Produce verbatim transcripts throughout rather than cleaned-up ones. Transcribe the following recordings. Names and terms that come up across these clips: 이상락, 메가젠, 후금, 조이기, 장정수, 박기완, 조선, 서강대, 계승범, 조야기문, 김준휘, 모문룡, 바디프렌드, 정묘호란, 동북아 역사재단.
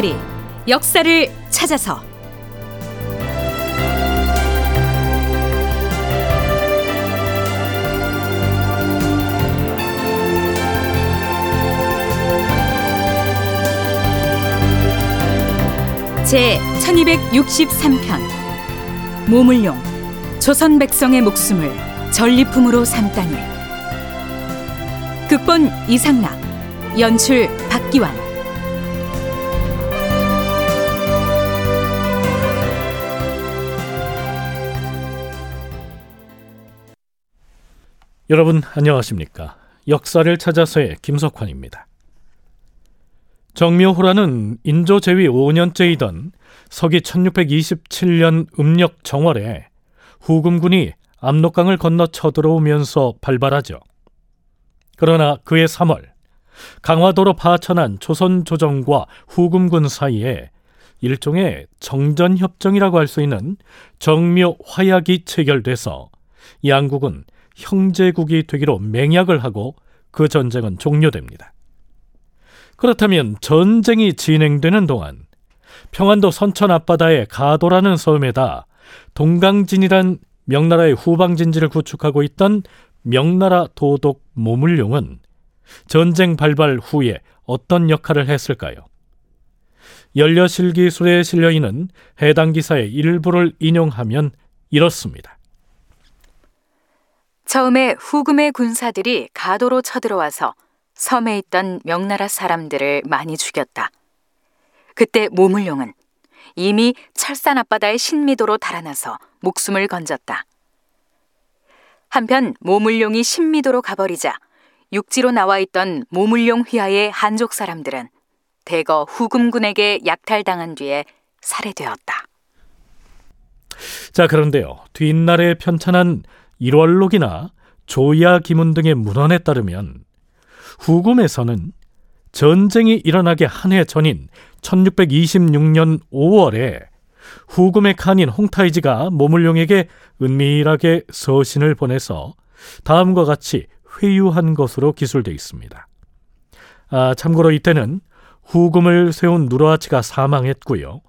스토리 역사를 찾아서 제 천이백육십삼 편 모문룡 조선 백성의 목숨을 전리품으로 삼다니. 극본 이상락, 연출 박기완. 여러분 안녕하십니까? 역사를 찾아서의 김석환입니다. 정묘호란은 인조 제위 오 년째이던 서기 천육백이십칠 년 음력 정월에 후금군이 압록강을 건너 쳐들어오면서 발발하죠. 그러나 그해 삼월, 강화도로 파천한 조선 조정과 후금군 사이에 일종의 정전협정이라고 할 수 있는 정묘화약이 체결돼서 양국은 형제국이 되기로 맹약을 하고 그 전쟁은 종료됩니다. 그렇다면 전쟁이 진행되는 동안 평안도 선천 앞바다의 가도라는 섬에다 동강진이란 명나라의 후방진지를 구축하고 있던 명나라 도독 모문룡은 전쟁 발발 후에 어떤 역할을 했을까요? 연려실기술에 실려있는 해당 기사의 일부를 인용하면 이렇습니다. 처음에 후금의 군사들이 가도로 쳐들어와서 섬에 있던 명나라 사람들을 많이 죽였다. 그때 모문룡은 이미 철산 앞바다의 신미도로 달아나서 목숨을 건졌다. 한편 모문룡이 신미도로 가버리자 육지로 나와 있던 모문룡 휘하의 한족 사람들은 대거 후금군에게 약탈당한 뒤에 살해되었다. 자, 그런데요, 뒷날에 편찬한 일월록이나 조야기문 등의 문헌에 따르면 후금에서는 전쟁이 일어나기 한 해 전인 천육백이십육 년 오월에 후금의 칸인 홍타이지가 모문룡에게 은밀하게 서신을 보내서 다음과 같이 회유한 것으로 기술되어 있습니다. 아, 참고로 이때는 후금을 세운 누르하치가 사망했고요,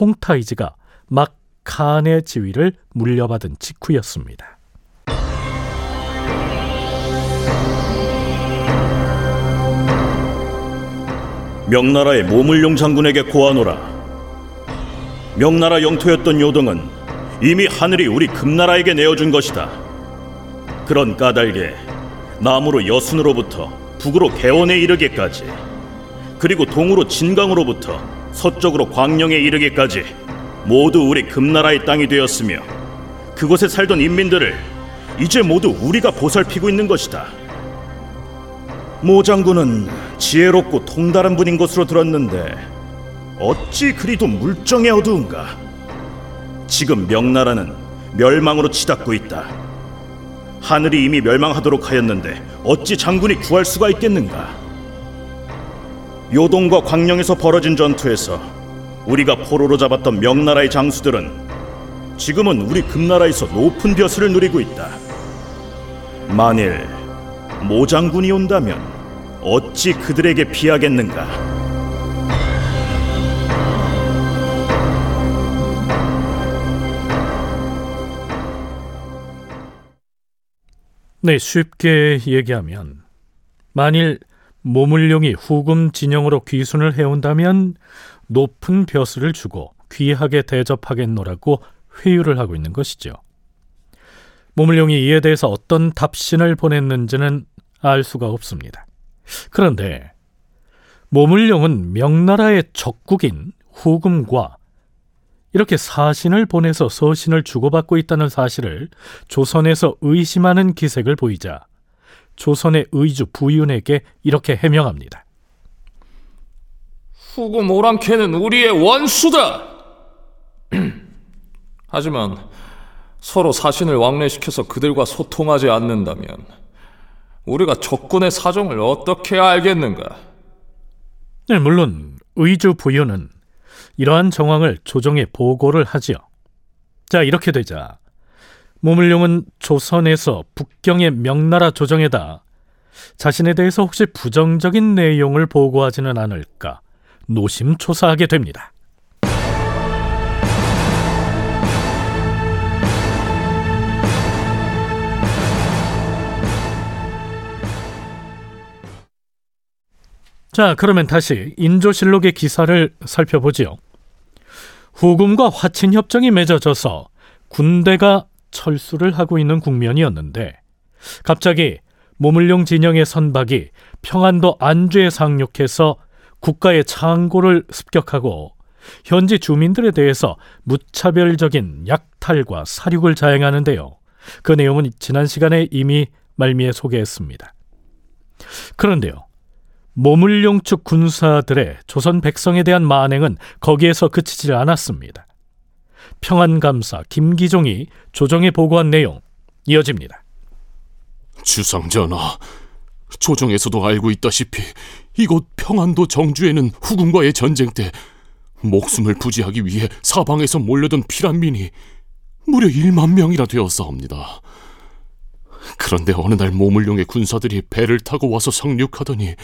홍타이지가 막 칸의 지위를 물려받은 직후였습니다. 명나라의 모문룡 장군에게 고하노라. 명나라 영토였던 요동은 이미 하늘이 우리 금나라에게 내어준 것이다. 그런 까닭에 남으로 여순으로부터 북으로 개원에 이르기까지, 그리고 동으로 진강으로부터 서쪽으로 광령에 이르기까지 모두 우리 금나라의 땅이 되었으며, 그곳에 살던 인민들을 이제 모두 우리가 보살피고 있는 것이다. 모 장군은 지혜롭고 통달한 분인 것으로 들었는데 어찌 그리도 물정에 어두운가. 지금 명나라는 멸망으로 치닫고 있다. 하늘이 이미 멸망하도록 하였는데 어찌 장군이 구할 수가 있겠는가. 요동과 광령에서 벌어진 전투에서 우리가 포로로 잡았던 명나라의 장수들은 지금은 우리 금나라에서 높은 벼슬을 누리고 있다. 만일 모 장군이 온다면 어찌 그들에게 피하겠는가. 네, 쉽게 얘기하면 만일 모문룡이 후금 진영으로 귀순을 해온다면 높은 벼슬을 주고 귀하게 대접하겠노라고 회유를 하고 있는 것이죠. 모문룡이 이에 대해서 어떤 답신을 보냈는지는 알 수가 없습니다. 그런데 모문룡은 명나라의 적국인 후금과 이렇게 사신을 보내서 서신을 주고받고 있다는 사실을 조선에서 의심하는 기색을 보이자 조선의 의주 부윤에게 이렇게 해명합니다. 후금 오랑캐는 우리의 원수다. 하지만 서로 사신을 왕래시켜서 그들과 소통하지 않는다면 우리가 적군의 사정을 어떻게 알겠는가? 네, 물론 의주 부유는 이러한 정황을 조정에 보고를 하지요. 자, 이렇게 되자 모문룡은 조선에서 북경의 명나라 조정에다 자신에 대해서 혹시 부정적인 내용을 보고하지는 않을까 노심초사하게 됩니다. 자, 그러면 다시 인조실록의 기사를 살펴보지요. 후금과 화친협정이 맺어져서 군대가 철수를 하고 있는 국면이었는데 갑자기 모문룡 진영의 선박이 평안도 안주에 상륙해서 국가의 창고를 습격하고 현지 주민들에 대해서 무차별적인 약탈과 살육을 자행하는데요. 그 내용은 지난 시간에 이미 말미에 소개했습니다. 그런데요, 모문룡 측 군사들의 조선 백성에 대한 만행은 거기에서 그치질 않았습니다. 평안감사 김기종이 조정에 보고한 내용 이어집니다. 주상전하, 조정에서도 알고 있다시피 이곳 평안도 정주에는 후금과의 전쟁 때 목숨을 부지하기 위해 사방에서 몰려든 피란민이 무려 일만 명이나 되었사옵니다. 그런데 어느 날 모문룡의 군사들이 배를 타고 와서 상륙하더니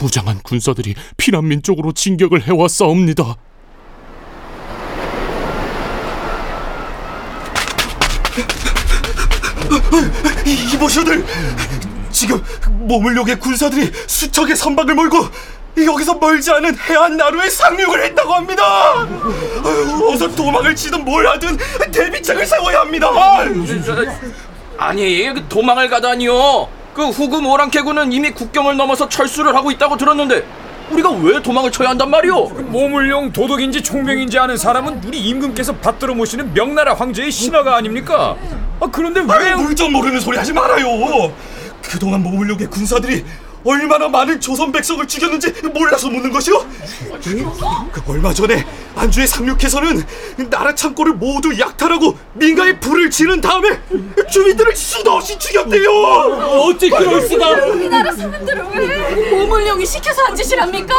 무장한 군사들이 피난민 쪽으로 진격을 해왔사옵니다. 이보시오들, 지금 모문룡의 군사들이 수척의 선박을 몰고 여기서 멀지 않은 해안 나루에 상륙을 했다고 합니다. 어서 도망을지든 뭘 하든 대비책을 세워야 합니다. 아니, 도망을 가다니요. 그 후금 오랑캐군은 이미 국경을 넘어서 철수를 하고 있다고 들었는데 우리가 왜 도망을 쳐야 한단 말이오? 모문룡 도덕인지 총명인지 아는 사람은 우리 임금께서 받들어 모시는 명나라 황제의 신하가 아닙니까? 아, 그런데 왜... 물정 모르는 소리 하지 말아요. 그동안 모문룡의 군사들이 얼마나 많은 조선 백성을 죽였는지 몰라서 묻는 것이오? 그 얼마 전에 안주에 상륙해서는 나라 창고를 모두 약탈하고 민가에 불을 지른 다음에 주민들을 수도 없이 죽였대요. 어떻게 그럴 수가? 우리나라 사람들을 왜 모문룡이 시켜서 한 짓이랍니까?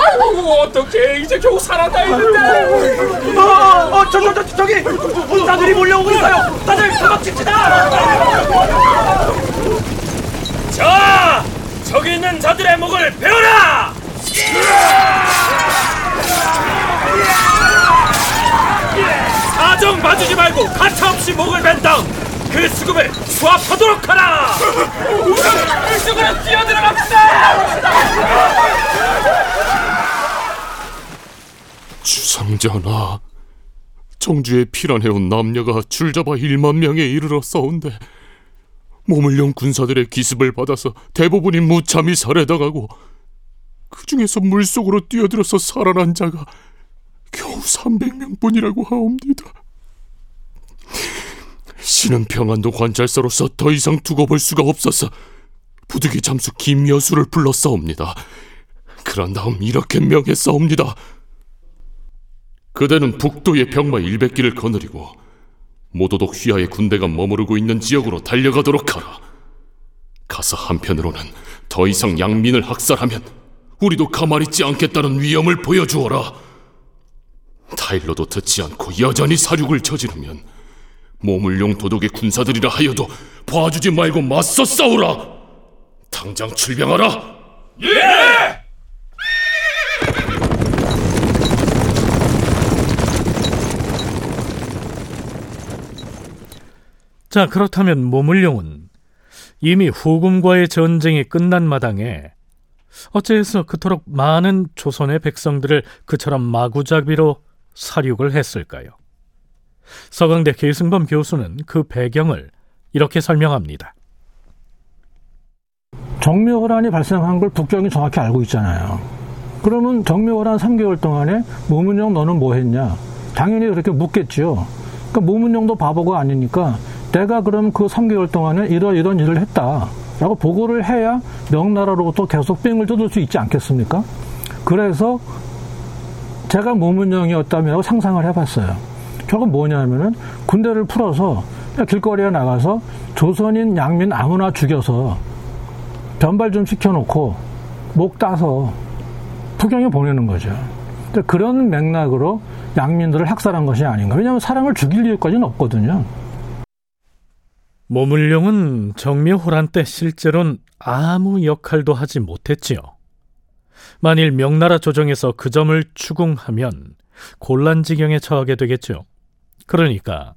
어떻게 이제 겨우 살아나 있는데? 아, 어, 저, 저, 저, 저기 군사들이 몰려오고 있어요. 다들 도망칩시다. 자, 저기 있는 자들의 목을 베어라! 사정 봐주지 말고 가차없이 목을 벤 다음 그 수금을 수압하도록 하라! 물속으로 뛰어들어갑시다! 주상전하, 정주에 피란해온 남녀가 줄잡아 일만 명에 이르렀사온데 모문룡 군사들의 기습을 받아서 대부분이 무참히 살해당하고 그 중에서 물속으로 뛰어들어서 살아난 자가 겨우 삼백 명뿐이라고 하옵니다. 신은 평안도 관찰사로서 더 이상 두고 볼 수가 없어서 부득이 잠수 김여수를 불렀사옵니다. 그런 다음 이렇게 명했사옵니다. 그대는 북도의 병마 일백 기를 거느리고 모도독 휘하의 군대가 머무르고 있는 지역으로 달려가도록 하라. 가서 한편으로는 더 이상 양민을 학살하면 우리도 가만히 있지 않겠다는 위엄을 보여주어라. 타일러도 듣지 않고 여전히 사륙을 저지르면 모문룡 도독의 군사들이라 하여도 봐주지 말고 맞서 싸우라. 당장 출병하라. 예! 자, 그렇다면 모문룡은 이미 후금과의 전쟁이 끝난 마당에 어째서 그토록 많은 조선의 백성들을 그처럼 마구잡이로 살육을 했을까요? 서강대 계승범 교수는 그 배경을 이렇게 설명합니다. 정묘호란이 발생한 걸 북경이 정확히 알고 있잖아요. 그러면 정묘호란 삼 개월 동안에 모문룡 너는 뭐 했냐? 당연히 그렇게 묻겠지요. 그러니까 모문룡도 바보가 아니니까 내가 그럼 그 삼 개월 동안에 이런 이런 일을 했다라고 보고를 해야 명나라로부터 계속 삥을 뜯을 수 있지 않겠습니까? 그래서 제가 모문룡이었다면 상상을 해봤어요. 결국 뭐냐면은 군대를 풀어서 길거리에 나가서 조선인 양민 아무나 죽여서 변발 좀 시켜놓고 목 따서 북경에 보내는 거죠. 그런 맥락으로 양민들을 학살한 것이 아닌가. 왜냐하면 사람을 죽일 이유까지는 없거든요. 모문룡은 정묘호란 때 실제로는 아무 역할도 하지 못했지요. 만일 명나라 조정에서 그 점을 추궁하면 곤란지경에 처하게 되겠죠. 그러니까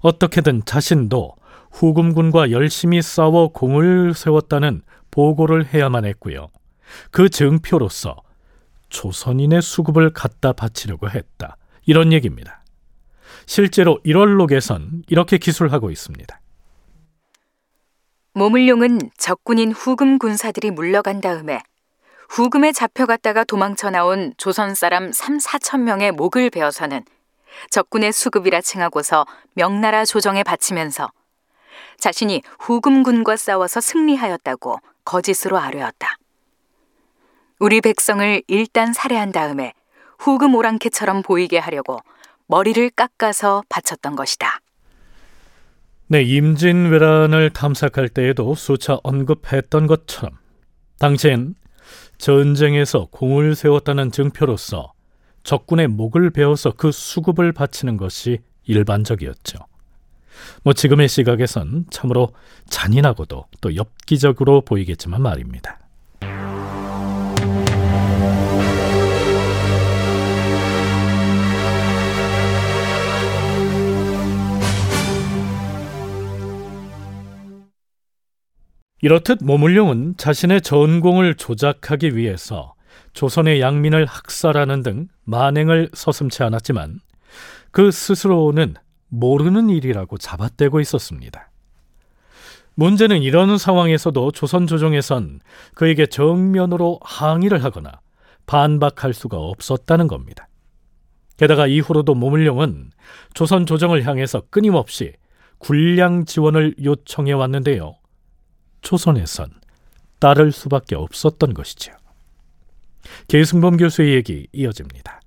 어떻게든 자신도 후금군과 열심히 싸워 공을 세웠다는 보고를 해야만 했고요. 그 증표로서 조선인의 수급을 갖다 바치려고 했다. 이런 얘기입니다. 실제로 일월록에선 이렇게 기술하고 있습니다. 모문룡은 적군인 후금 군사들이 물러간 다음에 후금에 잡혀갔다가 도망쳐 나온 조선 사람 삼사천 명의 목을 베어서는 적군의 수급이라 칭하고서 명나라 조정에 바치면서 자신이 후금군과 싸워서 승리하였다고 거짓으로 아뢰었다. 우리 백성을 일단 살해한 다음에 후금 오랑캐처럼 보이게 하려고 머리를 깎아서 바쳤던 것이다. 네, 임진왜란을 탐색할 때에도 수차 언급했던 것처럼 당시엔 전쟁에서 공을 세웠다는 증표로서 적군의 목을 베어서 그 수급을 바치는 것이 일반적이었죠. 뭐 지금의 시각에선 참으로 잔인하고도 또 엽기적으로 보이겠지만 말입니다. 이렇듯 모문룡은 자신의 전공을 조작하기 위해서 조선의 양민을 학살하는 등 만행을 서슴지 않았지만 그 스스로는 모르는 일이라고 잡아떼고 있었습니다. 문제는 이런 상황에서도 조선 조정에선 그에게 정면으로 항의를 하거나 반박할 수가 없었다는 겁니다. 게다가 이후로도 모문룡은 조선 조정을 향해서 끊임없이 군량 지원을 요청해 왔는데요. 조선에선 따를 수밖에 없었던 것이죠. 계승범 교수의 얘기 이어집니다.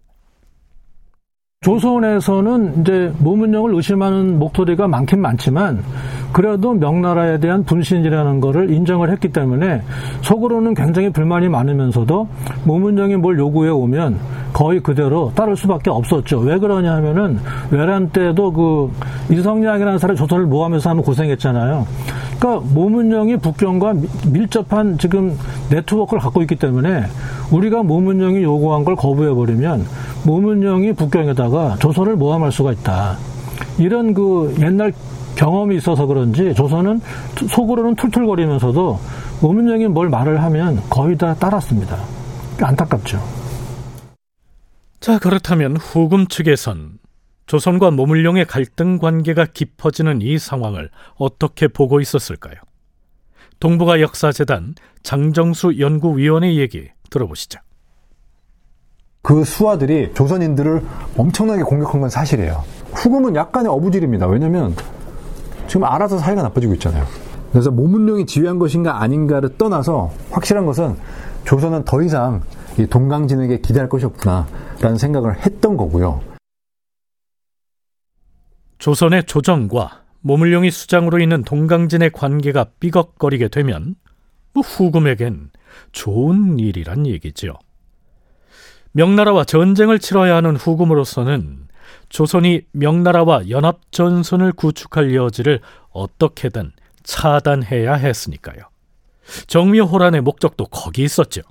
조선에서는 이제 모문룡을 의심하는 목소리가 많긴 많지만 그래도 명나라에 대한 분신이라는 거를 인정을 했기 때문에 속으로는 굉장히 불만이 많으면서도 모문룡이 뭘 요구해 오면 거의 그대로 따를 수밖에 없었죠. 왜 그러냐 하면은 외란 때도 그 이성량이라는 사람이 조선을 모함해서 하면 고생했잖아요. 그러니까 모문룡이 북경과 밀접한 지금 네트워크를 갖고 있기 때문에 우리가 모문룡이 요구한 걸 거부해버리면 모문룡이 북경에다가 조선을 모함할 수가 있다. 이런 그 옛날 경험이 있어서 그런지 조선은 속으로는 툴툴거리면서도 모문룡이 뭘 말을 하면 거의 다 따랐습니다. 안타깝죠. 자, 그렇다면 후금 측에선 조선과 모문룡의 갈등 관계가 깊어지는 이 상황을 어떻게 보고 있었을까요? 동북아 역사재단 장정수 연구위원의 얘기 들어보시죠. 그 수하들이 조선인들을 엄청나게 공격한 건 사실이에요. 후금은 약간의 어부질입니다. 왜냐하면 지금 알아서 사이가 나빠지고 있잖아요. 그래서 모문룡이 지휘한 것인가 아닌가를 떠나서 확실한 것은 조선은 더 이상 이 동강진에게 기대할 것이 없구나라는 생각을 했던 거고요. 조선의 조정과 모문룡이 수장으로 있는 동강진의 관계가 삐걱거리게 되면 뭐 후금에겐 좋은 일이란 얘기지요. 명나라와 전쟁을 치러야 하는 후금으로서는 조선이 명나라와 연합전선을 구축할 여지를 어떻게든 차단해야 했으니까요. 정묘호란의 목적도 거기 있었죠.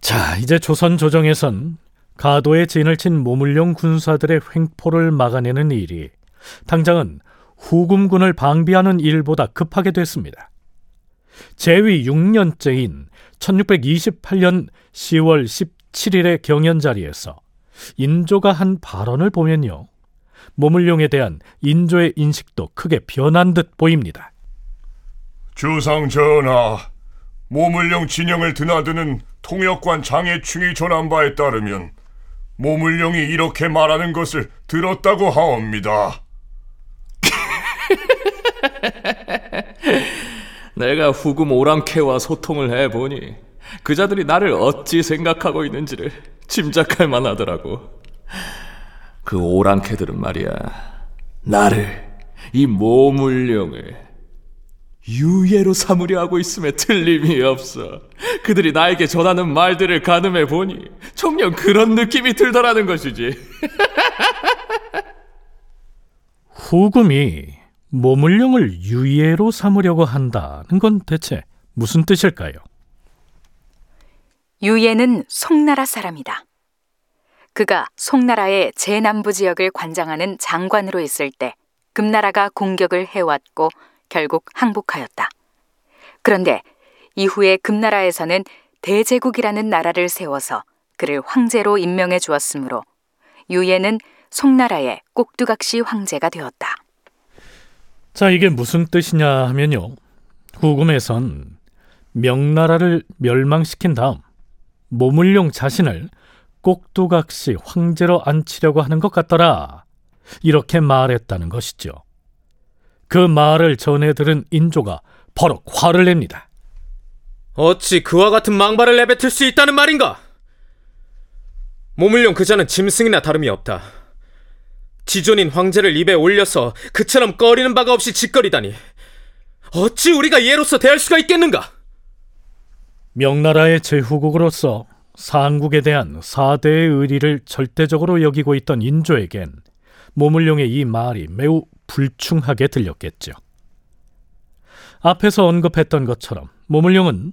자, 이제 조선 조정에선 가도에 진을 친 모문룡 군사들의 횡포를 막아내는 일이 당장은 후금군을 방비하는 일보다 급하게 됐습니다. 제위 육 년째인 천육백이십팔 년 시월 십칠일의 경연 자리에서 인조가 한 발언을 보면요, 모문룡에 대한 인조의 인식도 크게 변한 듯 보입니다. 주상 전하, 모문룡 진영을 드나드는 통역관 장해충이 전한 바에 따르면 모문룡이 이렇게 말하는 것을 들었다고 하옵니다. 내가 후금 오랑캐와 소통을 해보니 그자들이 나를 어찌 생각하고 있는지를 짐작할 만하더라고. 그 오랑캐들은 말이야, 나를, 이 모문룡을 유예로 삼으려 하고 있음에 틀림이 없어. 그들이 나에게 전하는 말들을 가늠해 보니 정녕 그런 느낌이 들더라는 것이지. 후금이 모문룡을 유예로 삼으려고 한다는 건 대체 무슨 뜻일까요? 유예는 송나라 사람이다. 그가 송나라의 제남부 지역을 관장하는 장관으로 있을 때 금나라가 공격을 해왔고 결국 항복하였다. 그런데 이후에 금나라에서는 대제국이라는 나라를 세워서 그를 황제로 임명해 주었으므로 유예는 송나라의 꼭두각시 황제가 되었다. 자, 이게 무슨 뜻이냐 하면요, 후금에선 명나라를 멸망시킨 다음 모문룡 자신을 꼭두각시 황제로 앉히려고 하는 것 같더라, 이렇게 말했다는 것이죠. 그 말을 전해 들은 인조가 버럭 화를 냅니다. 어찌 그와 같은 망발을 내뱉을 수 있다는 말인가? 모문룡 그자는 짐승이나 다름이 없다. 지존인 황제를 입에 올려서 그처럼 꺼리는 바가 없이 짓거리다니 어찌 우리가 예로서 대할 수가 있겠는가? 명나라의 제후국으로서 상국에 대한 사대의 의리를 절대적으로 여기고 있던 인조에겐 모문룡의 이 말이 매우 불충하게 들렸겠죠. 앞에서 언급했던 것처럼 모문룡은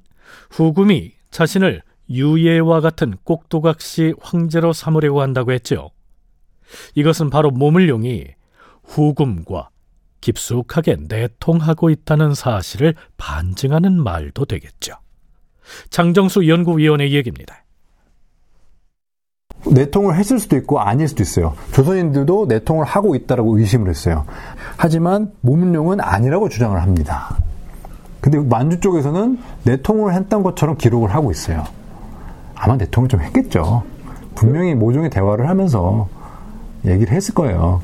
후금이 자신을 유예와 같은 꼭두각시 황제로 삼으려고 한다고 했죠. 이것은 바로 모문룡이 후금과 깊숙하게 내통하고 있다는 사실을 반증하는 말도 되겠죠. 장정수 연구위원의 얘기입니다. 내통을 했을 수도 있고 아닐 수도 있어요. 조선인들도 내통을 하고 있다라고 의심을 했어요. 하지만 모문룡은 아니라고 주장을 합니다. 근데 만주 쪽에서는 내통을 했던 것처럼 기록을 하고 있어요. 아마 내통을 좀 했겠죠. 분명히 모종의 대화를 하면서 얘기를 했을 거예요.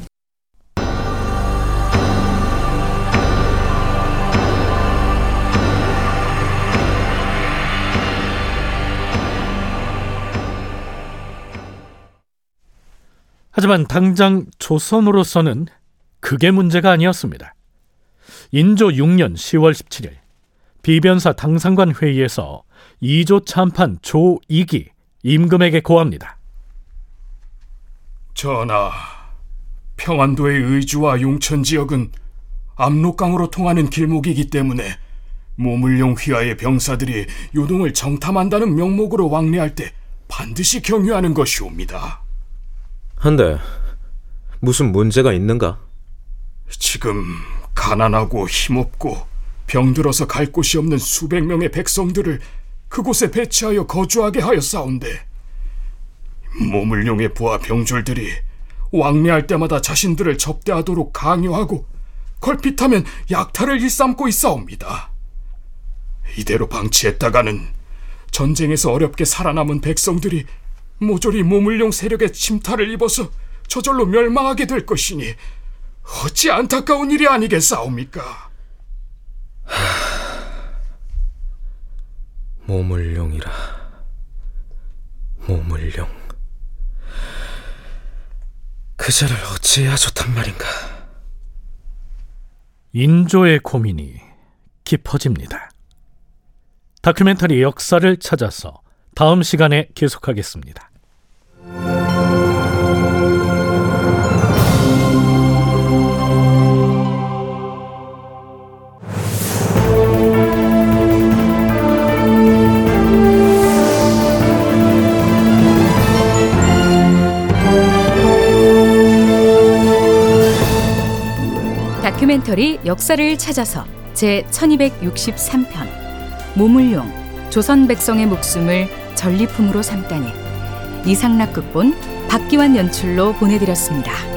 하지만 당장 조선으로서는 그게 문제가 아니었습니다. 인조 육 년 시월 십칠일 비변사 당상관 회의에서 이조 참판 조이기 임금에게 고합니다. 전하, 평안도의 의주와 용천 지역은 압록강으로 통하는 길목이기 때문에 모문룡 휘하의 병사들이 요동을 정탐한다는 명목으로 왕래할 때 반드시 경유하는 것이옵니다. 한데 무슨 문제가 있는가? 지금 가난하고 힘없고 병들어서 갈 곳이 없는 수백 명의 백성들을 그곳에 배치하여 거주하게 하였사온데 모문룡의 부하 병졸들이 왕래할 때마다 자신들을 접대하도록 강요하고 걸핏하면 약탈을 일삼고 있사옵니다. 이대로 방치했다가는 전쟁에서 어렵게 살아남은 백성들이 모조리 모문룡 세력의 침탈을 입어서 저절로 멸망하게 될 것이니 어찌 안타까운 일이 아니겠사옵니까? 하... 모문룡이라. 모문룡. 그자를 어찌해야 좋단 말인가? 인조의 고민이 깊어집니다. 다큐멘터리 역사를 찾아서 다음 시간에 계속하겠습니다. 다큐멘터리 역사를 찾아서 제천이백육십삼편 모문룡 조선 백성의 목숨을 전리품으로 삼다니, 이상락 극본, 박기완 연출로 보내드렸습니다.